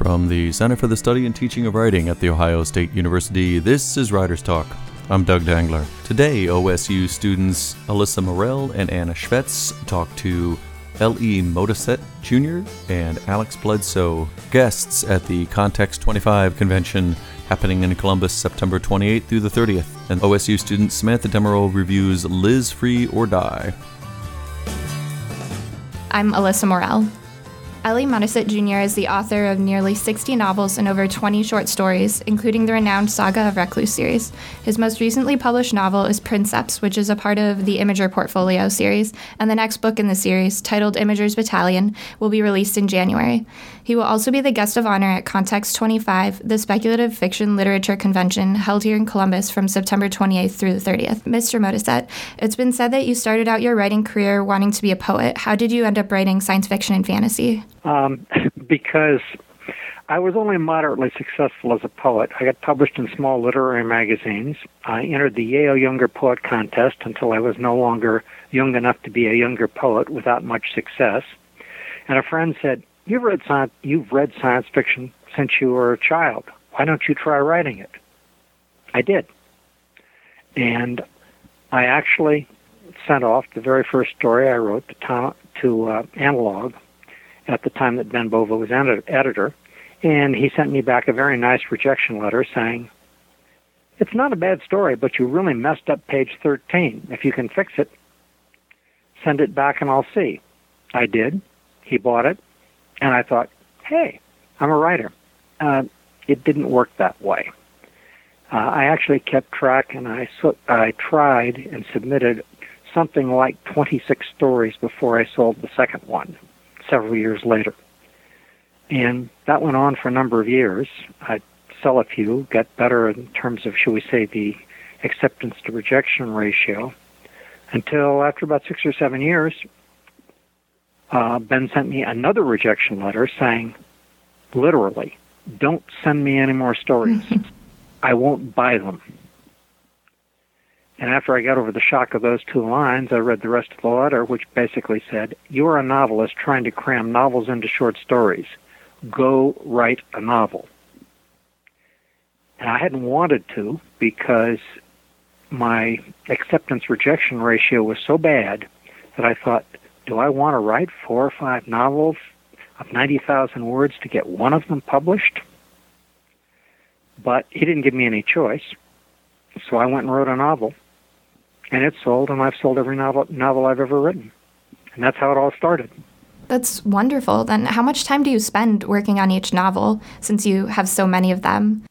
From the Center for the Study and Teaching of Writing at The Ohio State University, this is Writer's Talk. I'm Doug Dangler. Today, OSU students Alyssa Morrell and Anna Shvets talk to L.E. Modesitt, Jr. and Alex Bledsoe, guests at the Context 25 convention happening in Columbus September 28th through the 30th. And OSU student Samantha Demmerle reviews Liz Free or Die. I'm Alyssa Morrell. L.E. Modesitt, Jr. is the author of nearly 60 novels and over 20 short stories, including the renowned Saga of Recluse series. His most recently published novel is Princeps, which is a part of the Imager Portfolio series, and the next book in the series, titled Imager's Battalion, will be released in January. He will also be the guest of honor at Context 25, the speculative fiction literature convention held here in Columbus from September 28th through the 30th. Mr. Modesitt, it's been said that you started out your writing career wanting to be a poet. How did you end up writing science fiction and fantasy? Because I was only moderately successful as a poet. I got published in small literary magazines. I entered the Yale Younger Poet Contest until I was no longer young enough to be a younger poet without much success. And a friend said, you've read science fiction since you were a child. Why don't you try writing it? I did. And I actually sent off the very first story I wrote to Analog, at the time that Ben Bova was editor, and he sent me back a very nice rejection letter saying, it's not a bad story, but you really messed up page 13. If you can fix it, send it back and I'll see. I did. He bought it, and I thought, hey, I'm a writer. It didn't work that way. I actually kept track, and I tried and submitted something like 26 stories before I sold the second one, several years later. And that went on for a number of years. I'd sell a few, get better in terms of, shall we say, the acceptance to rejection ratio, until after about 6 or 7 years, Ben sent me another rejection letter saying, literally, don't send me any more stories. I won't buy them. And after I got over the shock of those two lines, I read the rest of the letter, which basically said, you're a novelist trying to cram novels into short stories. Go write a novel. And I hadn't wanted to, because my acceptance-rejection ratio was so bad that I thought, do I want to write 4 or 5 novels of 90,000 words to get one of them published? But he didn't give me any choice, so I went and wrote a novel. And it sold, and I've sold every novel I've ever written. And that's how it all started. That's wonderful. Then how much time do you spend working on each novel, since you have so many of them?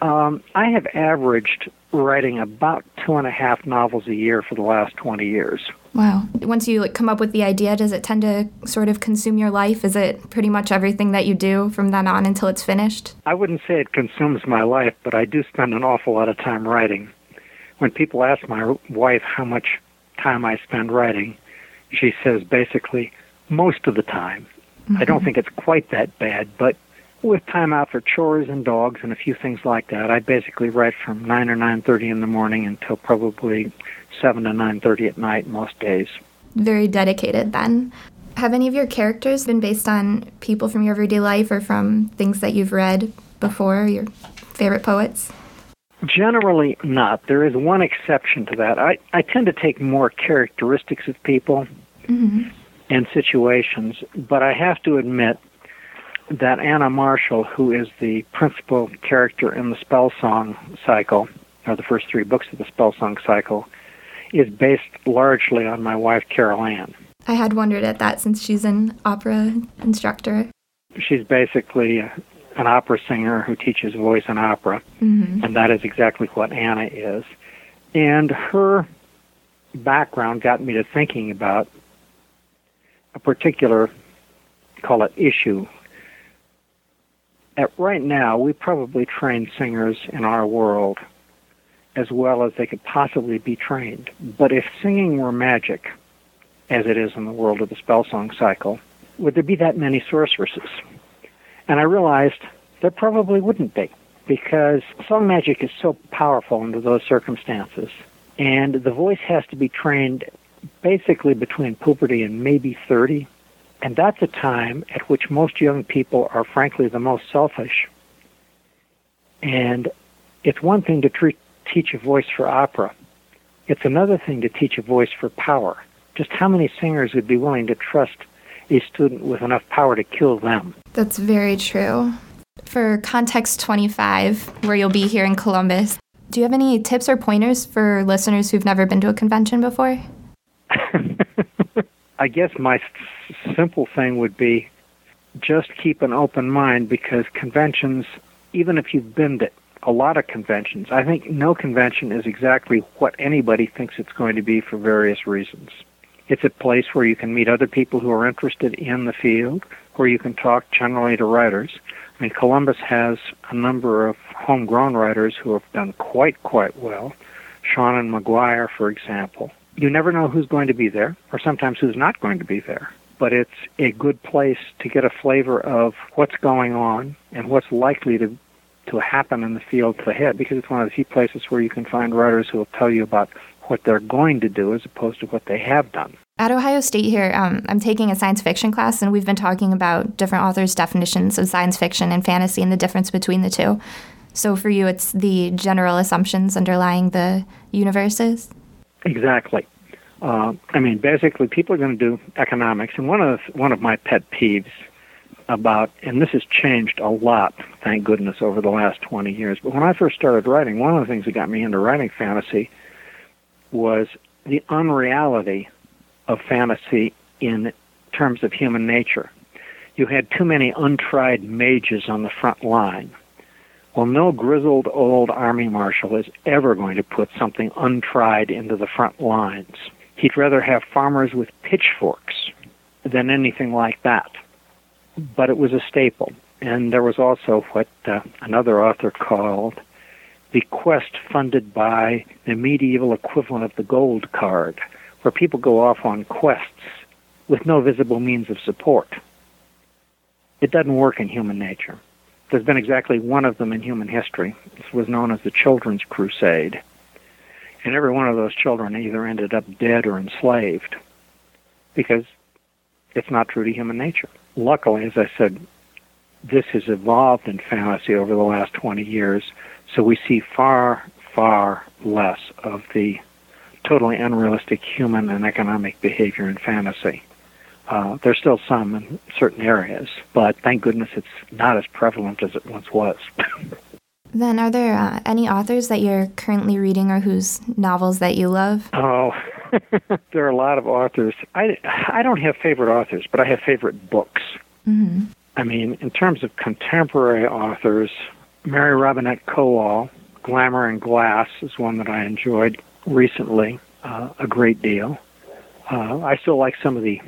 I have averaged writing about 2.5 novels a year for the last 20 years. Wow. Once you come up with the idea, does it tend to sort of consume your life? Is it pretty much everything that you do from then on until it's finished? I wouldn't say it consumes my life, but I do spend an awful lot of time writing. When people ask my wife how much time I spend writing, she says basically, most of the time. Mm-hmm. I don't think it's quite that bad, but with time out for chores and dogs and a few things like that, I basically write from 9 or 9:30 in the morning until probably 7 to 9:30 at night most days. Very dedicated then. Have any of your characters been based on people from your everyday life or from things that you've read before, your favorite poets? Generally not. There is one exception to that. I tend to take more characteristics of people mm-hmm. and situations, but I have to admit that Anna Marshall, who is the principal character in the Spellsong cycle, or the first 3 books of the Spellsong cycle, is based largely on my wife, Carol Ann. I had wondered at that, since she's an opera instructor. She's basically an opera singer who teaches voice and opera, mm-hmm. and that is exactly what Anna is. And her background got me to thinking about a particular, call it, issue. Right now, we probably train singers in our world as well as they could possibly be trained. But if singing were magic, as it is in the world of the Spellsong cycle, would there be that many sorceresses? And I realized there probably wouldn't be, because song magic is so powerful under those circumstances. And the voice has to be trained basically between puberty and maybe 30. And that's a time at which most young people are, frankly, the most selfish. And it's one thing to teach a voice for opera. It's another thing to teach a voice for power. Just how many singers would be willing to trust a student with enough power to kill them? That's very true. For Context 25, where you'll be here in Columbus, do you have any tips or pointers for listeners who've never been to a convention before? I guess my simple thing would be just keep an open mind, because conventions, even if you've been to a lot of conventions, I think no convention is exactly what anybody thinks it's going to be for various reasons. It's a place where you can meet other people who are interested in the field, where you can talk generally to writers. I mean, Columbus has a number of homegrown writers who have done quite well. Seanan McGuire, for example. You never know who's going to be there, or sometimes who's not going to be there. But it's a good place to get a flavor of what's going on and what's likely to happen in the field ahead, because it's one of the few places where you can find writers who will tell you about what they're going to do as opposed to what they have done. At Ohio State here, I'm taking a science fiction class, and we've been talking about different authors' definitions of science fiction and fantasy and the difference between the two. So for you, it's the general assumptions underlying the universes? Exactly. I mean, basically, people are going to do economics, and one of my pet peeves about, and this has changed a lot, thank goodness, over the last 20 years, but when I first started writing, one of the things that got me into writing fantasy was the unreality of fantasy in terms of human nature. You had too many untried mages on the front line. Well, no grizzled old army marshal is ever going to put something untried into the front lines. He'd rather have farmers with pitchforks than anything like that. But it was a staple. And there was also what another author called the quest funded by the medieval equivalent of the gold card, where people go off on quests with no visible means of support. It doesn't work in human nature. There's been exactly one of them in human history. This was known as the Children's Crusade. And every one of those children either ended up dead or enslaved, because it's not true to human nature. Luckily, as I said, this has evolved in fantasy over the last 20 years, so we see far, far less of the totally unrealistic human and economic behavior in fantasy. There's still some in certain areas, but thank goodness it's not as prevalent as it once was. Then are there any authors that you're currently reading or whose novels that you love? Oh, there are a lot of authors. I don't have favorite authors, but I have favorite books. Mm-hmm. I mean, in terms of contemporary authors, Mary Robinette Kowal, Glamour and Glass is one that I enjoyed recently a great deal. I still like some of the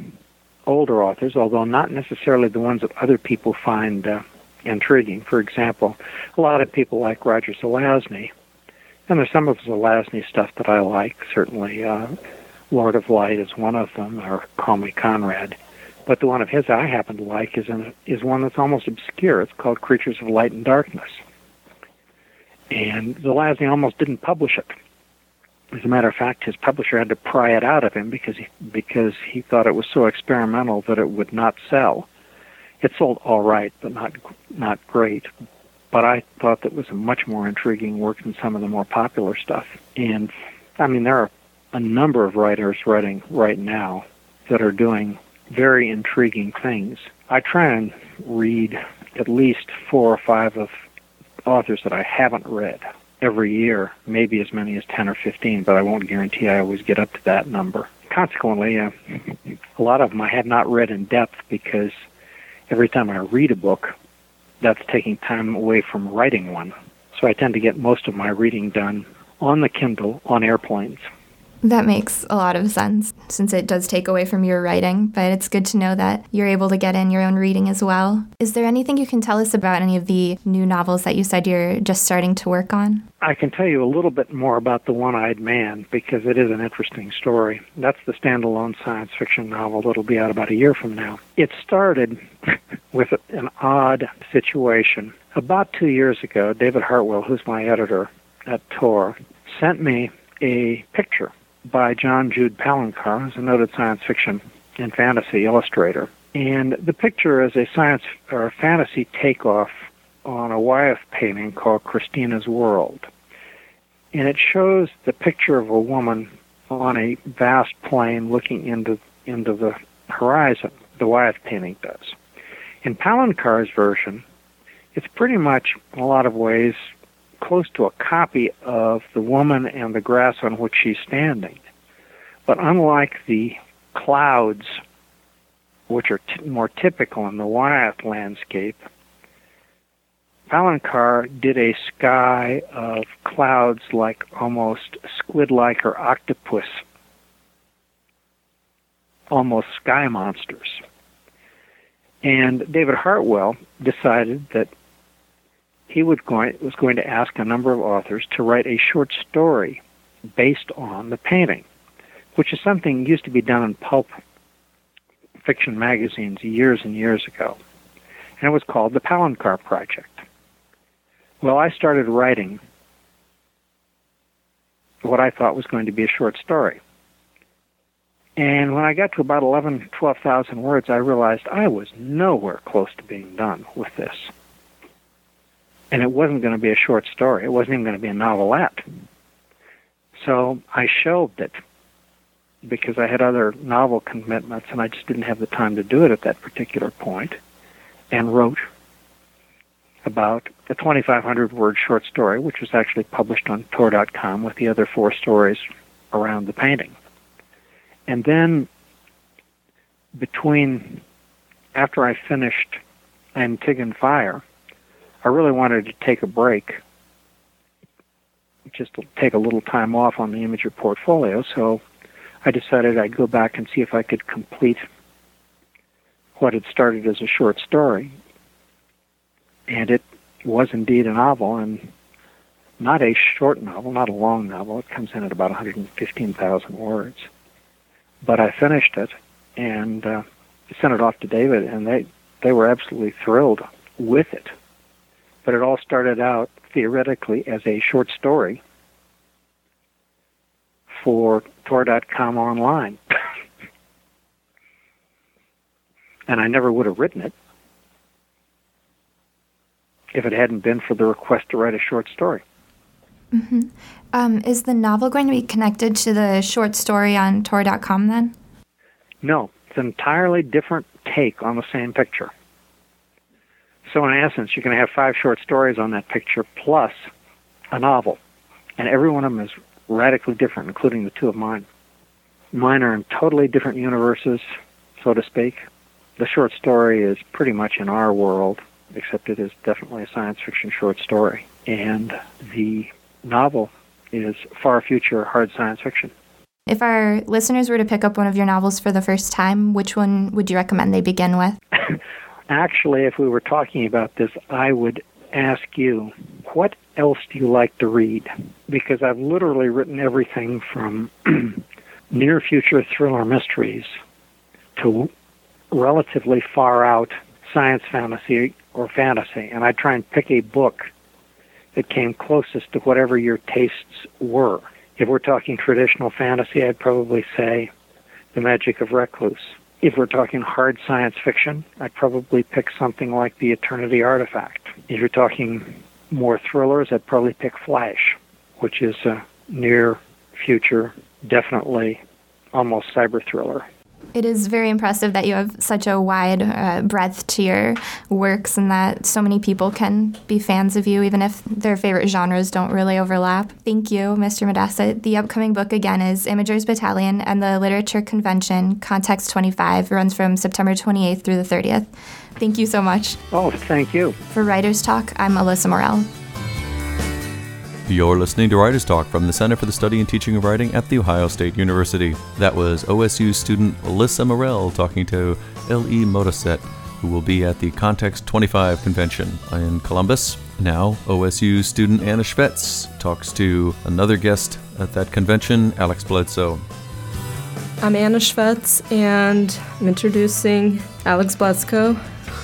older authors, although not necessarily the ones that other people find intriguing. For example, a lot of people like Roger Zelazny, and there's some of Zelazny's stuff that I like, certainly. Lord of Light is one of them, or Call Me Conrad. But the one of his I happen to like is one that's almost obscure. It's called Creatures of Light and Darkness. And Zelazny almost didn't publish it. As a matter of fact, his publisher had to pry it out of him because he thought it was so experimental that it would not sell. It sold all right, but not great. But I thought that was a much more intriguing work than some of the more popular stuff. And, I mean, there are a number of writers writing right now that are doing very intriguing things. I try and read at least 4 or 5 of authors that I haven't read every year, maybe as many as 10 or 15, but I won't guarantee I always get up to that number. Consequently, a lot of them I have not read in depth, because every time I read a book, that's taking time away from writing one. So I tend to get most of my reading done on the Kindle, on airplanes. That makes a lot of sense, since it does take away from your writing, but it's good to know that you're able to get in your own reading as well. Is there anything you can tell us about any of the new novels that you said you're just starting to work on? I can tell you a little bit more about The One-Eyed Man, because it is an interesting story. That's the standalone science fiction novel that'll be out about a year from now. It started with an odd situation. About 2 years ago, David Hartwell, who's my editor at Tor, sent me a picture by John Jude Palancar, who's a noted science fiction and fantasy illustrator. And the picture is a science or fantasy takeoff on a Wyeth painting called Christina's World. And it shows the picture of a woman on a vast plain looking into the horizon, the Wyeth painting does. In Palancar's version, it's pretty much, in a lot of ways, close to a copy of the woman and the grass on which she's standing. But unlike the clouds, which are more typical in the Wyeth landscape, Palancar did a sky of clouds like almost squid-like or octopus, almost sky monsters. And David Hartwell decided that he was going to ask a number of authors to write a short story based on the painting, which is something used to be done in pulp fiction magazines years and years ago. And it was called the Palancar Project. Well, I started writing what I thought was going to be a short story. And when I got to about 11,000, 12,000 words, I realized I was nowhere close to being done with this. And it wasn't going to be a short story. It wasn't even going to be a novelette. So I shelved it because I had other novel commitments, and I just didn't have the time to do it at that particular point, and wrote about a 2,500-word short story, which was actually published on Tor.com with the other four stories around the painting. And then after I finished Antigone Fire, I really wanted to take a break, just to take a little time off on the Imager Portfolio, so I decided I'd go back and see if I could complete what had started as a short story. And it was indeed a novel, and not a short novel, not a long novel. It comes in at about 115,000 words. But I finished it and sent it off to David, and they were absolutely thrilled with it. But it all started out theoretically as a short story for Tor.com online. And I never would have written it if it hadn't been for the request to write a short story. Mm-hmm. Is the novel going to be connected to the short story on Tor.com then? No. It's an entirely different take on the same picture. So in essence, you're going to have five short stories on that picture plus a novel. And every one of them is radically different, including the two of mine. Mine are in totally different universes, so to speak. The short story is pretty much in our world, except it is definitely a science fiction short story. And the novel is far future hard science fiction. If our listeners were to pick up one of your novels for the first time, which one would you recommend they begin with? Actually, if we were talking about this, I would ask you, what else do you like to read? Because I've literally written everything from near-future thriller mysteries to relatively far-out science fantasy or fantasy, and I try and pick a book that came closest to whatever your tastes were. If we're talking traditional fantasy, I'd probably say The Magic of Recluse. If we're talking hard science fiction, I'd probably pick something like The Eternity Artifact. If you're talking more thrillers, I'd probably pick Flash, which is a near future, definitely almost cyber thriller. It is very impressive that you have such a wide breadth to your works and that so many people can be fans of you, even if their favorite genres don't really overlap. Thank you, Mr. Modesitt. The upcoming book, again, is Imager's Battalion, and the literature convention, Context 25, runs from September 28th through the 30th. Thank you so much. Oh, thank you. For Writers Talk, I'm Alyssa Morrell. You're listening to Writers Talk from the Center for the Study and Teaching of Writing at The Ohio State University. That was OSU student Alyssa Morrell talking to L.E. Modesitt, who will be at the Context 25 convention in Columbus. Now, OSU student Anna Shvets talks to another guest at that convention, Alex Bledsoe. I'm Anna Shvets, and I'm introducing Alex Bledsoe,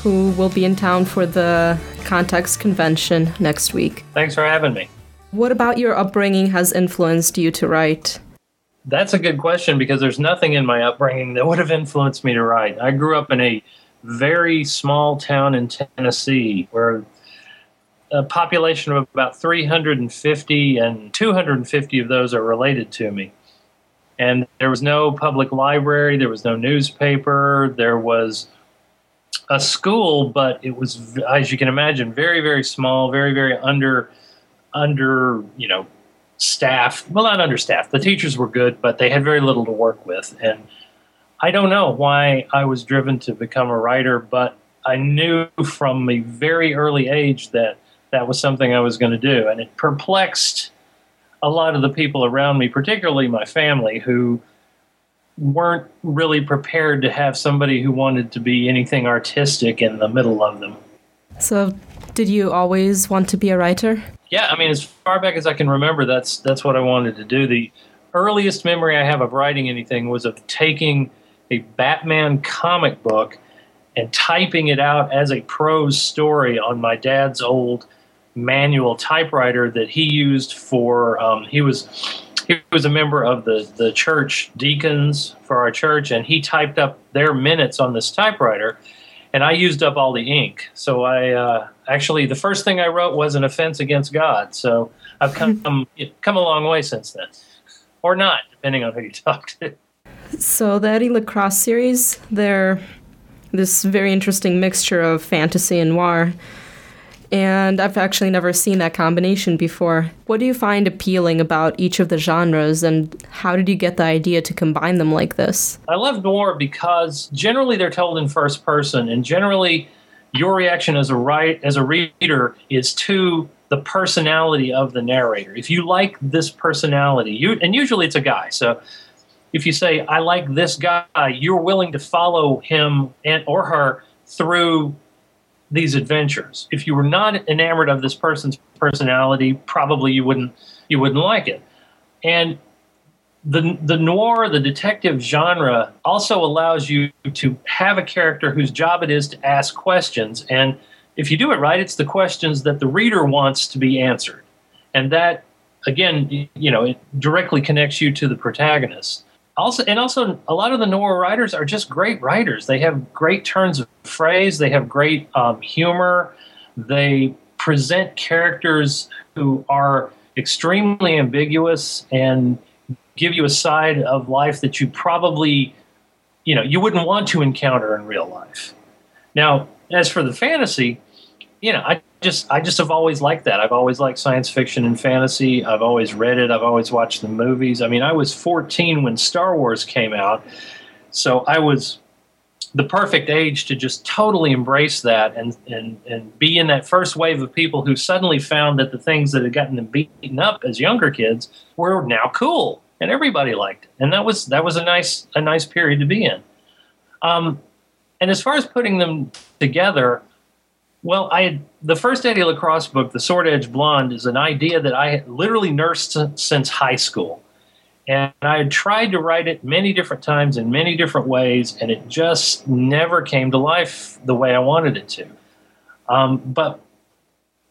who will be in town for the Context convention next week. Thanks for having me. What about your upbringing has influenced you to write? That's a good question, because there's nothing in my upbringing that would have influenced me to write. I grew up in a very small town in Tennessee where a population of about 350, and 250 of those are related to me. And there was no public library, there was no newspaper, there was a school, but it was, as you can imagine, very, very small, very, very staffed. Well, not understaffed. The teachers were good, but they had very little to work with. And I don't know why I was driven to become a writer, but I knew from a very early age that that was something I was going to do. And it perplexed a lot of the people around me, particularly my family, who weren't really prepared to have somebody who wanted to be anything artistic in the middle of them. So did you always want to be a writer? Yeah, I mean, as far back as I can remember, that's what I wanted to do. The earliest memory I have of writing anything was of taking a Batman comic book and typing it out as a prose story on my dad's old manual typewriter that he used for he was a member of the church deacons for our church, and he typed up their minutes on this typewriter, and I used up all the ink. So I actually the first thing I wrote was an offense against God. So I've come a long way since then, or not, depending on who you talk to. So the Eddie LaCrosse series, they're this very interesting mixture of fantasy and noir. And I've actually never seen that combination before. What do you find appealing about each of the genres, and how did you get the idea to combine them like this? I love noir because generally they're told in first person, and generally your reaction as a reader is to the personality of the narrator. If you like this personality, and usually it's a guy, so if you say, I like this guy, you're willing to follow him and or her through these adventures. If you were not enamored of this person's personality, probably you wouldn't like it. And the noir, the detective genre, also allows you to have a character whose job it is to ask questions. And if you do it right, it's the questions that the reader wants to be answered. And that, again, it directly connects you to the protagonist. Also, a lot of the noir writers are just great writers. They have great turns of phrase. They have great humor. They present characters who are extremely ambiguous and give you a side of life that you probably, you wouldn't want to encounter in real life. Now, as for the fantasy, I just have always liked that. I've always liked science fiction and fantasy. I've always read it. I've always watched the movies. I mean, I was 14 when Star Wars came out, so I was the perfect age to just totally embrace that and be in that first wave of people who suddenly found that the things that had gotten them beaten up as younger kids were now cool, and everybody liked it. And that was a nice period to be in. And as far as putting them together, well, the first Eddie LaCrosse book, The Sword-Edged Blonde, is an idea that I had literally nursed since high school. And I had tried to write it many different times in many different ways, and it just never came to life the way I wanted it to. But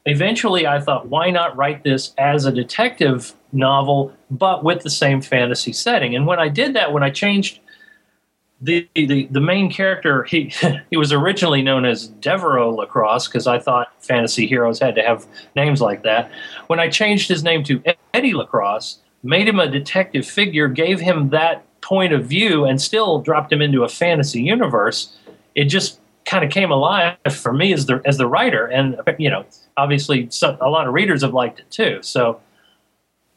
eventually I thought, why not write this as a detective novel, but with the same fantasy setting? And when I did that, when I changed the main character, he was originally known as Devereaux LaCrosse, because I thought fantasy heroes had to have names like that. When I changed his name to Eddie LaCrosse, made him a detective figure, gave him that point of view, and still dropped him into a fantasy universe, it just kind of came alive for me as the writer. And, obviously a lot of readers have liked it too. So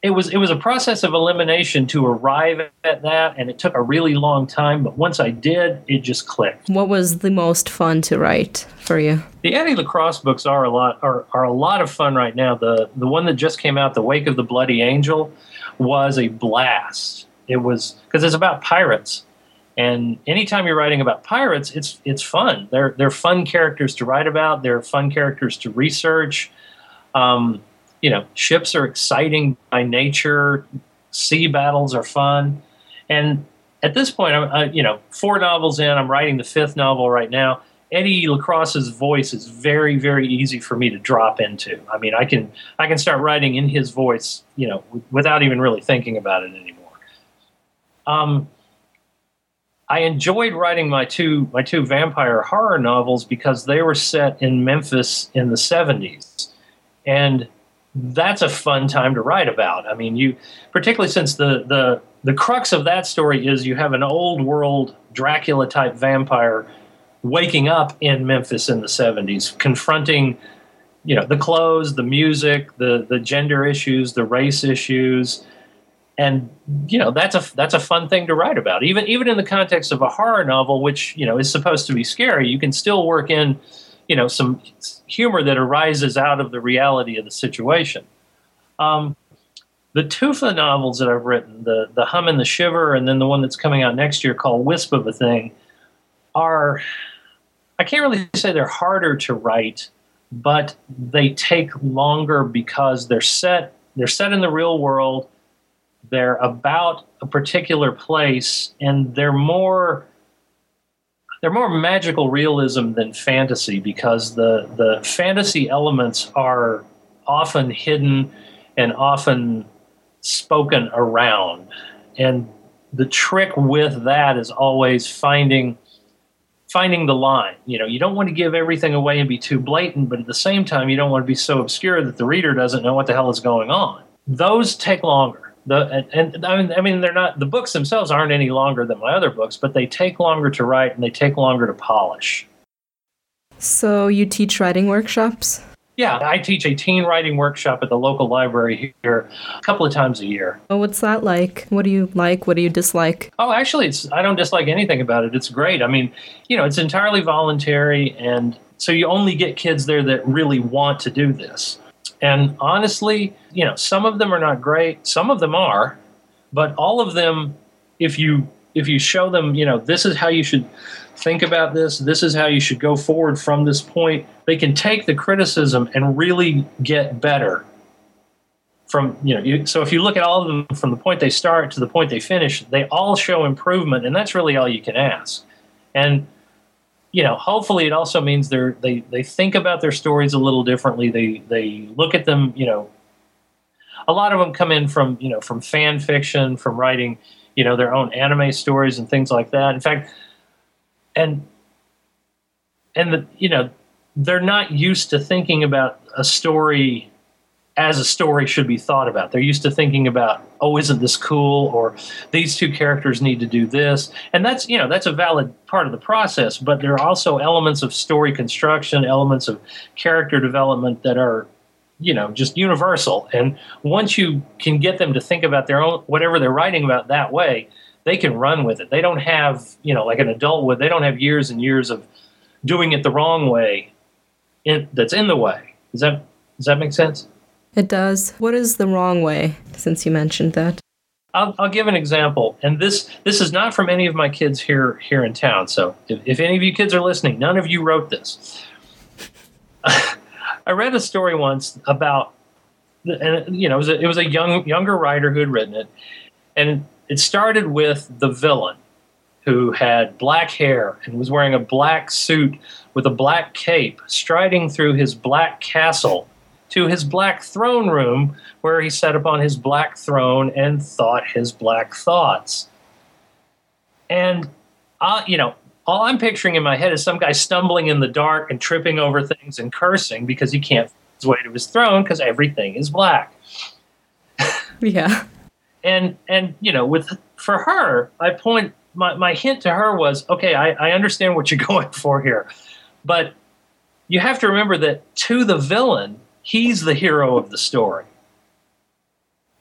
It was a process of elimination to arrive at that, and it took a really long time, but once I did, it just clicked. What was the most fun to write for you? The Eddie LaCrosse books are a lot of fun right now. The one that just came out, The Wake of the Bloody Angel, was a blast. It was, because it's about pirates, and anytime you're writing about pirates, it's fun. They're fun characters to write about. They're fun characters to research. Ships are exciting by nature. Sea battles are fun. And at this point, I'm 4 novels in. I'm writing the 5th novel right now. Eddie LaCrosse's voice is very, very easy for me to drop into. I mean, I can start writing in his voice, without even really thinking about it anymore. I enjoyed writing my two vampire horror novels because they were set in Memphis in the 70s, and that's a fun time to write about. I mean, you particularly since the crux of that story is you have an old world Dracula type vampire waking up in Memphis in the 70s, confronting, you know, the clothes, the music, the gender issues, the race issues. And, you know, that's a fun thing to write about. Even in the context of a horror novel, which, you know, is supposed to be scary, you can still work in, you know, some humor that arises out of the reality of the situation. The Tufa novels that I've written, the Hum and the Shiver, and then the one that's coming out next year called Wisp of a Thing, are, I can't really say they're harder to write, but they take longer because they're set in the real world, they're about a particular place, and they're more magical realism than fantasy, because the fantasy elements are often hidden and often spoken around. And the trick with that is always finding the line. You know, you don't want to give everything away and be too blatant, but at the same time, you don't want to be so obscure that the reader doesn't know what the hell is going on. Those take longer. I mean, they're not, the books themselves aren't any longer than my other books, but they take longer to write and they take longer to polish. So you teach writing workshops? Yeah, I teach a teen writing workshop at the local library here a couple of times a year. Oh, what's that like? What do you like? What do you dislike? Oh, actually, I don't dislike anything about it. It's great. I mean, you know, it's entirely voluntary, and so you only get kids there that really want to do this. And honestly, you know, some of them are not great, some of them are, but all of them, if you show them, you know, this is how you should think about this, this is how you should go forward from this point, they can take the criticism and really get better from, you know, so if you look at all of them from the point they start to the point they finish, they all show improvement, and that's really all you can ask. And, you know, hopefully it also means they think about their stories a little differently. They look at them, you know, a lot of them come in from, you know, from fan fiction, from writing, you know, their own anime stories and things like that. In fact, and you know, they're not used to thinking about a story as a story should be thought about. They're used to thinking about, oh, isn't this cool? Or these two characters need to do this. And that's, you know, that's a valid part of the process, but there are also elements of story construction, elements of character development that are, you know, just universal. And once you can get them to think about their own, whatever they're writing about that way, they can run with it. They don't have, you know, like an adult would, they don't have years and years of doing it the wrong way that's in the way. Does that make sense? It does. What is the wrong way, since you mentioned that? I'll give an example. And this is not from any of my kids here in town. So if any of you kids are listening, none of you wrote this. I read a story once about, and you know, it was a younger writer who had written it, and it started with the villain who had black hair and was wearing a black suit with a black cape, striding through his black castle to his black throne room, where he sat upon his black throne and thought his black thoughts. And you know, all I'm picturing in my head is some guy stumbling in the dark and tripping over things and cursing because he can't find his way to his throne because everything is black. Yeah. And you know, for her, my hint to her was, okay, I understand what you're going for here, but you have to remember that to the villain, he's the hero of the story.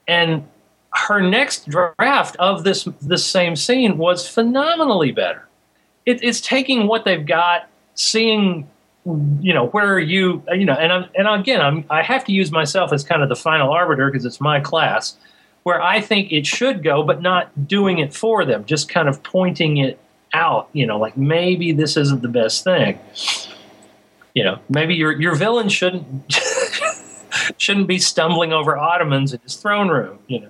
And her next draft of this same scene was phenomenally better. It's taking what they've got, seeing, you know, where you know, I have to use myself as kind of the final arbiter because it's my class, where I think it should go, but not doing it for them, just kind of pointing it out, you know, like maybe this isn't the best thing. You know, maybe your villain shouldn't be stumbling over ottomans in his throne room, you know.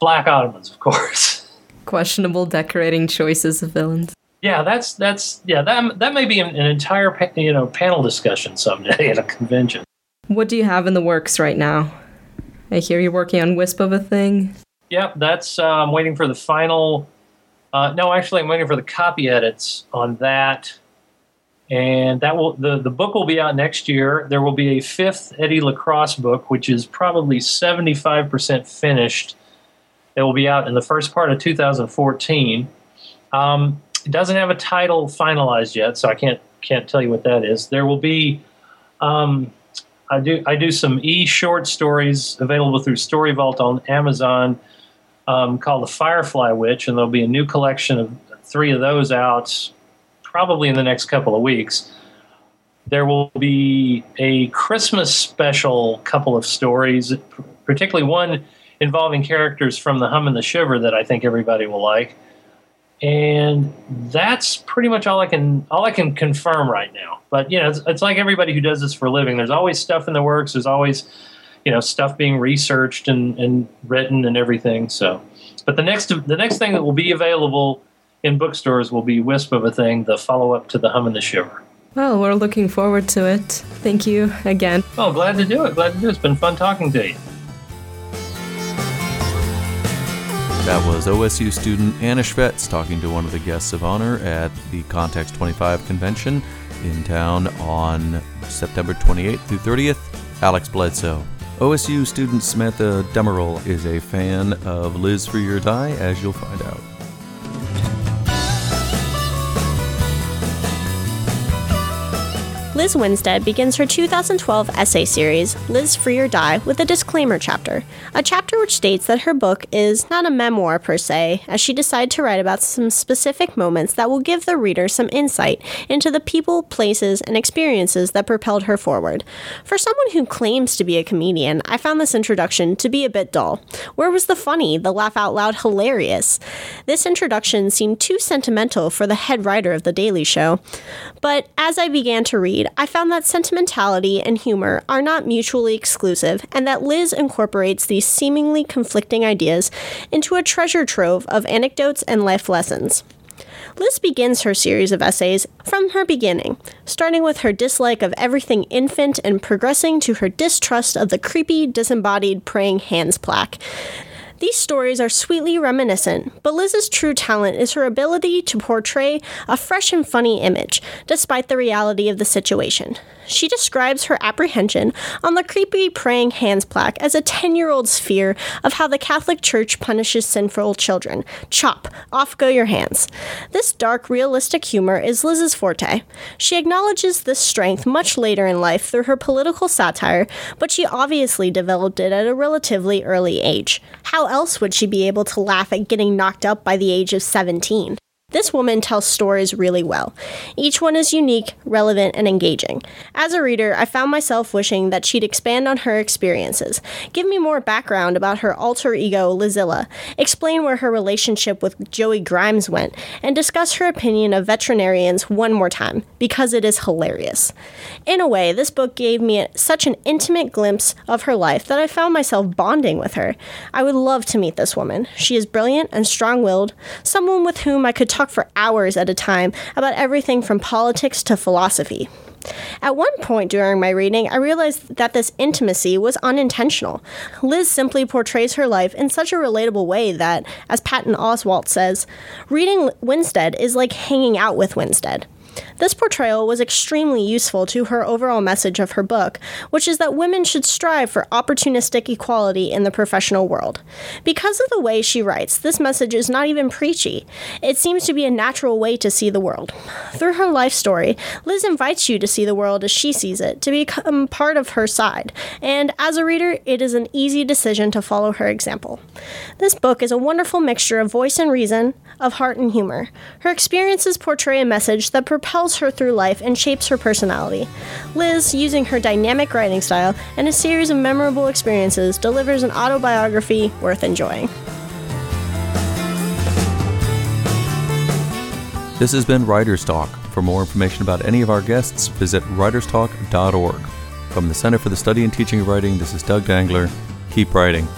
Black ottomans, of course. Questionable decorating choices of villains. Yeah, that may be an entire, you know, panel discussion someday at a convention. What do you have in the works right now? I hear you're working on Wisp of a Thing. Yep, that's I'm waiting for the final No, actually, I'm waiting for the copy edits on that. And that will the book will be out next year. There will be a fifth Eddie LaCrosse book, which is probably 75% finished. It will be out in the first part of 2014. It doesn't have a title finalized yet, so I can't tell you what that is. There will be I do some e-short stories available through Story Vault on Amazon called The Firefly Witch, and there'll be a new collection of three of those out probably in the next couple of weeks. There will be a Christmas special couple of stories, particularly one involving characters from The Hum and the Shiver that I think everybody will like. And that's pretty much all I can confirm right now. But, you know, it's like everybody who does this for a living. There's always stuff in the works. There's always, you know, stuff being researched and written and everything. So, but the next thing that will be available in bookstores will be Wisp of a Thing, the follow-up to The Hum and the Shiver. Well, we're looking forward to it. Thank you again. Oh, glad to do it. It's been fun talking to you. That was OSU student Anna Shvets talking to one of the guests of honor at the Context 25 convention in town on September 28th through 30th, Alex Bledsoe. OSU student Samantha Demmerle is a fan of Liz Free or Die, as you'll find out. Liz Winstead begins her 2012 essay series, Liz Free or Die, with a disclaimer chapter, a chapter which states that her book is not a memoir per se, as she decided to write about some specific moments that will give the reader some insight into the people, places, and experiences that propelled her forward. For someone who claims to be a comedian, I found this introduction to be a bit dull. Where was the funny, the laugh-out-loud hilarious? This introduction seemed too sentimental for the head writer of The Daily Show, but as I began to read, I found that sentimentality and humor are not mutually exclusive, and that Liz incorporates these seemingly conflicting ideas into a treasure trove of anecdotes and life lessons. Liz begins her series of essays from her beginning, starting with her dislike of everything infant and progressing to her distrust of the creepy, disembodied praying hands plaque. These stories are sweetly reminiscent, but Liz's true talent is her ability to portray a fresh and funny image, despite the reality of the situation. She describes her apprehension on the creepy praying hands plaque as a 10-year-old's fear of how the Catholic Church punishes sinful children. Chop, off go your hands. This dark, realistic humor is Liz's forte. She acknowledges this strength much later in life through her political satire, but she obviously developed it at a relatively early age. How else would she be able to laugh at getting knocked up by the age of 17? This woman tells stories really well. Each one is unique, relevant, and engaging. As a reader, I found myself wishing that she'd expand on her experiences, give me more background about her alter ego, Lizilla, explain where her relationship with Joey Grimes went, and discuss her opinion of veterinarians one more time, because it is hilarious. In a way, this book gave me such an intimate glimpse of her life that I found myself bonding with her. I would love to meet this woman. She is brilliant and strong-willed, someone with whom I could talk for hours at a time about everything from politics to philosophy. At one point during my reading, I realized that this intimacy was unintentional. Liz simply portrays her life in such a relatable way that, as Patton Oswalt says, reading Winstead is like hanging out with Winstead. This portrayal was extremely useful to her overall message of her book, which is that women should strive for opportunistic equality in the professional world. Because of the way she writes, this message is not even preachy. It seems to be a natural way to see the world. Through her life story, Liz invites you to see the world as she sees it, to become part of her side, and as a reader, it is an easy decision to follow her example. This book is a wonderful mixture of voice and reason, of heart and humor. Her experiences portray a message that propels her through life and shapes her personality. Liz, using her dynamic writing style and a series of memorable experiences, delivers an autobiography worth enjoying. This has been Writer's Talk. For more information about any of our guests, visit writerstalk.org. From the Center for the Study and Teaching of Writing, this is Doug Dangler. Keep writing.